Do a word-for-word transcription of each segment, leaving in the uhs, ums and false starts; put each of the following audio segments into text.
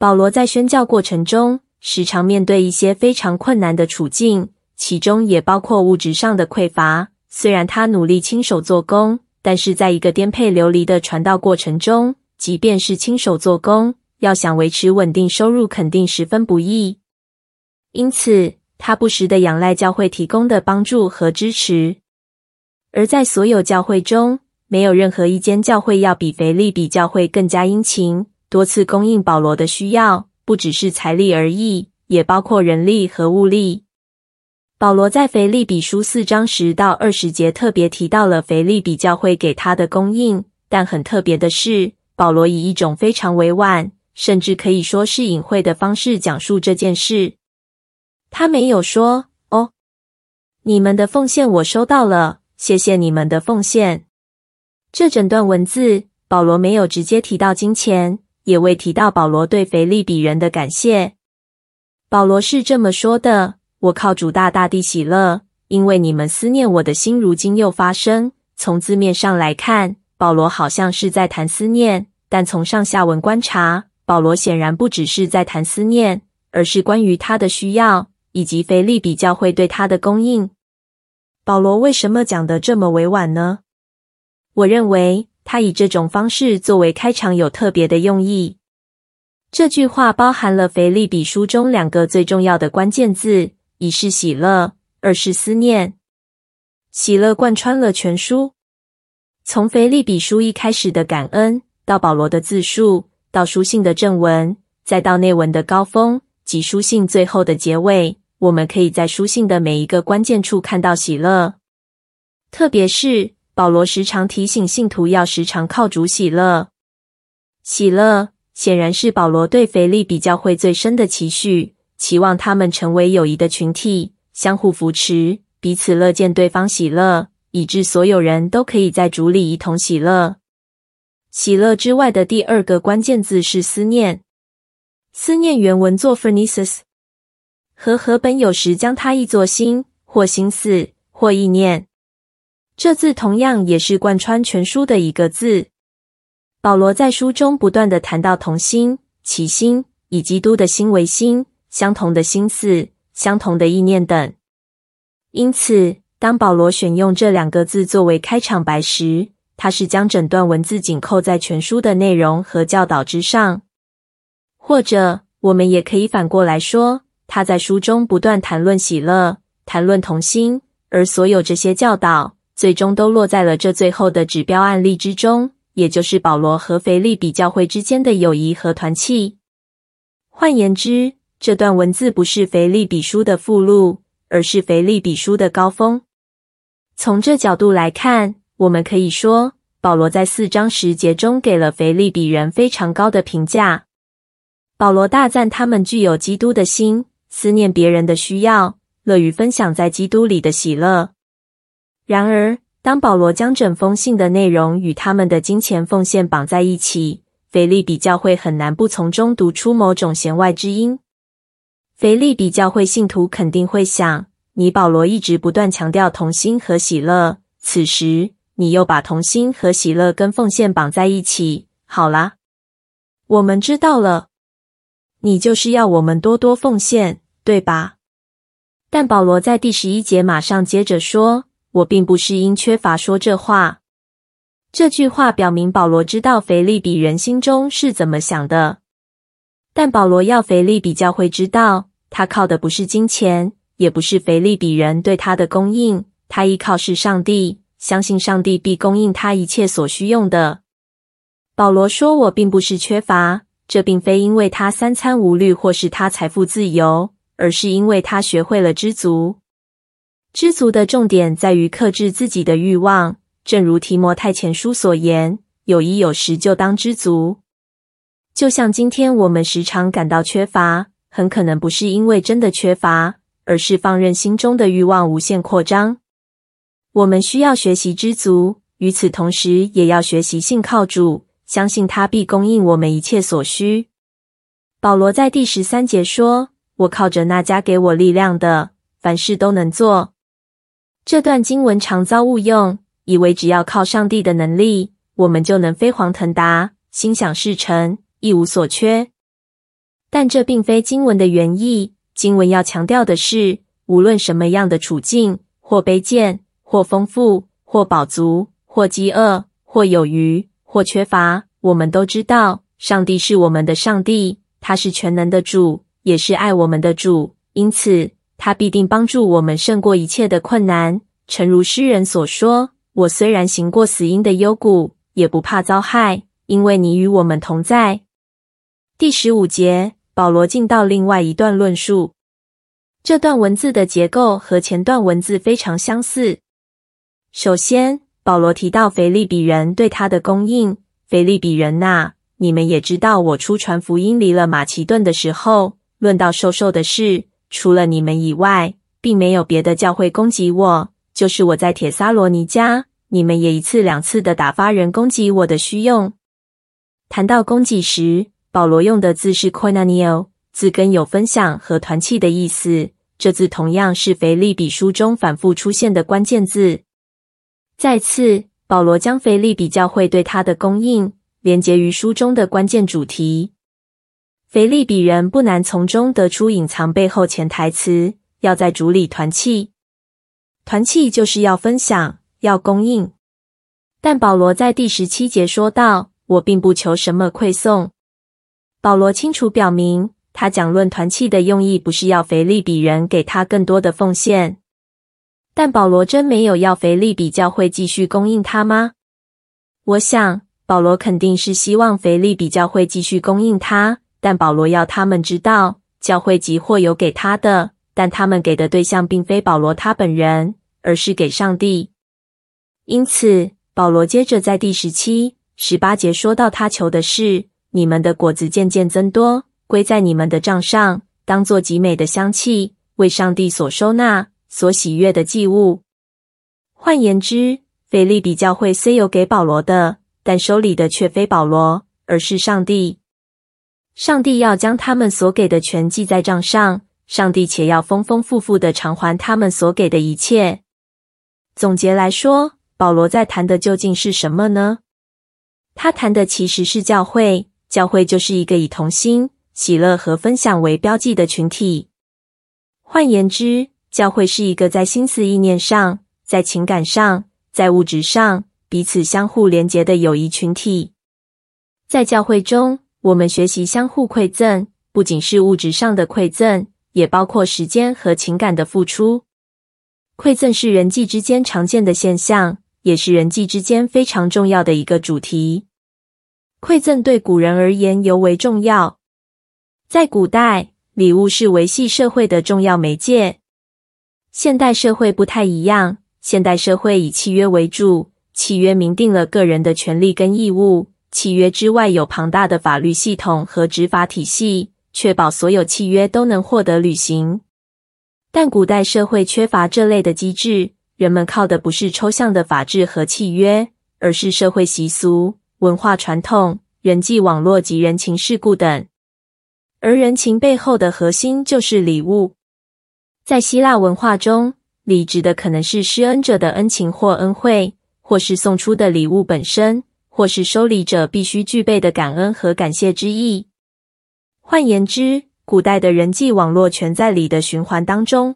保罗在宣教过程中，时常面对一些非常困难的处境，其中也包括物质上的匮乏。虽然他努力亲手做工，但是在一个颠沛流离的传道过程中，即便是亲手做工，要想维持稳定收入肯定十分不易。因此，他不时地仰赖教会提供的帮助和支持。而在所有教会中，没有任何一间教会要比腓立比教会更加殷勤，多次供应保罗的需要，不只是财力而已，也包括人力和物力。保罗在腓立比书四章十到二十节特别提到了腓立比教会给他的供应，但很特别的是，保罗以一种非常委婉，甚至可以说是隐晦的方式讲述这件事。他没有说：“哦，你们的奉献我收到了，谢谢你们的奉献。”这整段文字，保罗没有直接提到金钱，也未提到保罗对腓立比人的感谢。保罗是这么说的。我靠主大大地喜乐，因为你们思念我的心如今又发生。从字面上来看，保罗好像是在谈思念，但从上下文观察，保罗显然不只是在谈思念，而是关于他的需要，以及腓立比教会对他的供应。保罗为什么讲得这么委婉呢？我认为，他以这种方式作为开场有特别的用意。这句话包含了腓立比书中两个最重要的关键字，一是喜乐，二是思念。喜乐贯穿了全书，从腓立比书一开始的感恩，到保罗的自述，到书信的正文，再到内文的高峰及书信最后的结尾，我们可以在书信的每一个关键处看到喜乐。特别是保罗时常提醒信徒要时常靠主喜乐。喜乐显然是保罗对腓立比教会最深的期许，期望他们成为友谊的群体，相互扶持，彼此乐见对方喜乐，以致所有人都可以在主里一同喜乐。喜乐之外的第二个关键字是思念。思念原文作 phronesis， 和合本有时将它译作心，或心思，或意念。这字同样也是贯穿全书的一个字。保罗在书中不断地谈到同心、其心，以基督的心为心，相同的心思，相同的意念等。因此，当保罗选用这两个字作为开场白时，他是将整段文字紧扣在全书的内容和教导之上。或者，我们也可以反过来说，他在书中不断谈论喜乐，谈论同心，而所有这些教导，最终都落在了这最后的指标案例之中，也就是保罗和腓立比教会之间的友谊和团契。换言之，这段文字不是腓立比书的附录，而是腓立比书的高峰。从这角度来看，我们可以说，保罗在四章十节中给了腓立比人非常高的评价。保罗大赞他们具有基督的心，思念别人的需要，乐于分享在基督里的喜乐。然而，当保罗将整封信的内容与他们的金钱奉献绑在一起，腓立比教会很难不从中读出某种弦外之音。腓立比教会信徒肯定会想，你保罗一直不断强调同心和喜乐，此时你又把同心和喜乐跟奉献绑在一起，好啦，我们知道了，你就是要我们多多奉献，对吧？但保罗在第十一节马上接着说，我并不是因缺乏说这话。这句话表明保罗知道腓立比人心中是怎么想的，但保罗要腓立比教会知道，他靠的不是金钱，也不是腓立比人对他的供应，他依靠是上帝，相信上帝必供应他一切所需用的。保罗说我并不是缺乏，这并非因为他三餐无虑或是他财富自由，而是因为他学会了知足。知足的重点在于克制自己的欲望，正如提摩太前书所言，有衣有食就当知足。就像今天我们时常感到缺乏，很可能不是因为真的缺乏，而是放任心中的欲望无限扩张。我们需要学习知足，与此同时也要学习信靠主，相信他必供应我们一切所需。保罗在第十三节说，我靠着那加给我力量的，凡事都能做。这段经文常遭误用，以为只要靠上帝的能力，我们就能飞黄腾达，心想事成，一无所缺。但这并非经文的原意。经文要强调的是，无论什么样的处境，或卑贱，或丰富，或饱足，或饥饿，或有余，或缺乏，我们都知道，上帝是我们的上帝，他是全能的主，也是爱我们的主，因此他必定帮助我们胜过一切的困难。诚如诗人所说：“我虽然行过死荫的幽谷，也不怕遭害，因为你与我们同在。”第十五节，保罗进到另外一段论述。这段文字的结构和前段文字非常相似。首先，保罗提到腓利比人对他的供应。腓利比人啊，你们也知道，我初传福音离了马其顿的时候，论到授受的事，除了你们以外，并没有别的教会攻击我。就是我在帖撒罗尼迦，你们也一次两次的打发人攻击我的虚用。谈到攻击时，保罗用的字是 koinonio， 字根有分享和团契的意思。这字同样是腓利比书中反复出现的关键字。再次，保罗将腓利比教会对他的供应连结于书中的关键主题。腓利比人不难从中得出隐藏背后潜台词，要在主里团契。团契就是要分享，要供应。但保罗在第十七节说道：“我并不求什么馈送。”保罗清楚表明，他讲论团契的用意不是要腓利比人给他更多的奉献。但保罗真没有要腓利比教会继续供应他吗？我想，保罗肯定是希望腓利比教会继续供应他，但保罗要他们知道，教会即或有给他的，但他们给的对象并非保罗他本人，而是给上帝。因此，保罗接着在第十七、十八节说到他求的是：“你们的果子渐渐增多，归在你们的账上，当作极美的香气，为上帝所收纳、所喜悦的祭物。”换言之，腓利比教会虽有给保罗的，但收礼的却非保罗，而是上帝。上帝要将他们所给的全记在账上。上帝且要丰丰富富地偿还他们所给的一切。总结来说，保罗在谈的究竟是什么呢？他谈的其实是教会，教会就是一个以同心、喜乐和分享为标记的群体。换言之，教会是一个在心思意念上、在情感上、在物质上彼此相互连结的友谊群体。在教会中，我们学习相互馈赠，不仅是物质上的馈赠，也包括时间和情感的付出。馈赠是人际之间常见的现象，也是人际之间非常重要的一个主题。馈赠对古人而言尤为重要。在古代，礼物是维系社会的重要媒介。现代社会不太一样，现代社会以契约为主，契约明定了个人的权利跟义务，契约之外有庞大的法律系统和执法体系，确保所有契约都能获得履行。但古代社会缺乏这类的机制，人们靠的不是抽象的法治和契约，而是社会习俗、文化传统、人际网络及人情世故等。而人情背后的核心就是礼物。在希腊文化中，礼指的可能是施恩者的恩情或恩惠，或是送出的礼物本身，或是收礼者必须具备的感恩和感谢之意。换言之，古代的人际网络全在礼的循环当中。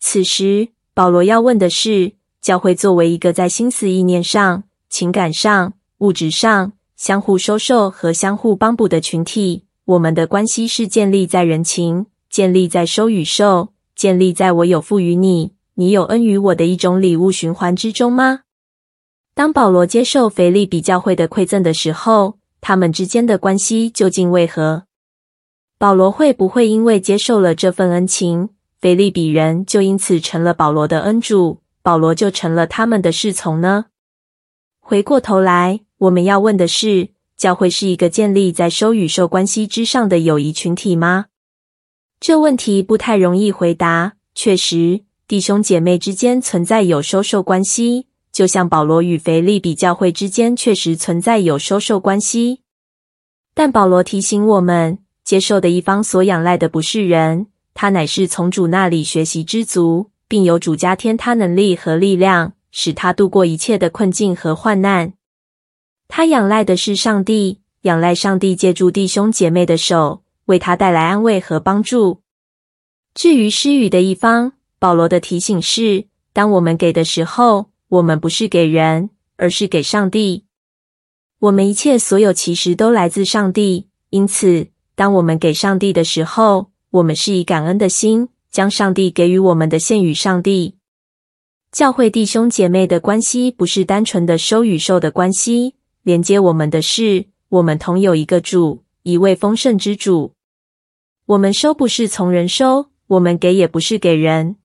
此时，保罗要问的是，教会作为一个在心思意念上、情感上、物质上相互收受和相互帮补的群体，我们的关系是建立在人情，建立在收与受，建立在我有赋予你，你有恩于我的一种礼物循环之中吗？当保罗接受腓利比教会的馈赠的时候，他们之间的关系究竟为何？保罗会不会因为接受了这份恩情，腓利比人就因此成了保罗的恩主，保罗就成了他们的侍从呢？回过头来，我们要问的是，教会是一个建立在收与受关系之上的友谊群体吗？这问题不太容易回答。确实，弟兄姐妹之间存在有收受关系，就像保罗与腓利比教会之间确实存在有收受关系。但保罗提醒我们，接受的一方所仰赖的不是人，他乃是从主那里学习知足，并由主加添他能力和力量，使他度过一切的困境和患难。他仰赖的是上帝，仰赖上帝借助弟兄姐妹的手，为他带来安慰和帮助。至于施予的一方，保罗的提醒是：当我们给的时候，我们不是给人，而是给上帝。我们一切所有其实都来自上帝，因此，当我们给上帝的时候，我们是以感恩的心，将上帝给予我们的献与上帝。教会弟兄姐妹的关系不是单纯的收与受的关系，连接我们的是，我们同有一个主，一位丰盛之主。我们收不是从人收，我们给也不是给人。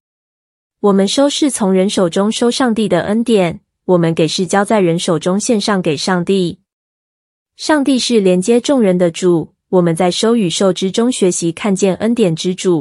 我们收是从人手中收上帝的恩典，我们给是交在人手中献上给上帝。上帝是连接众人的主，我们在收与受之中学习看见恩典之主。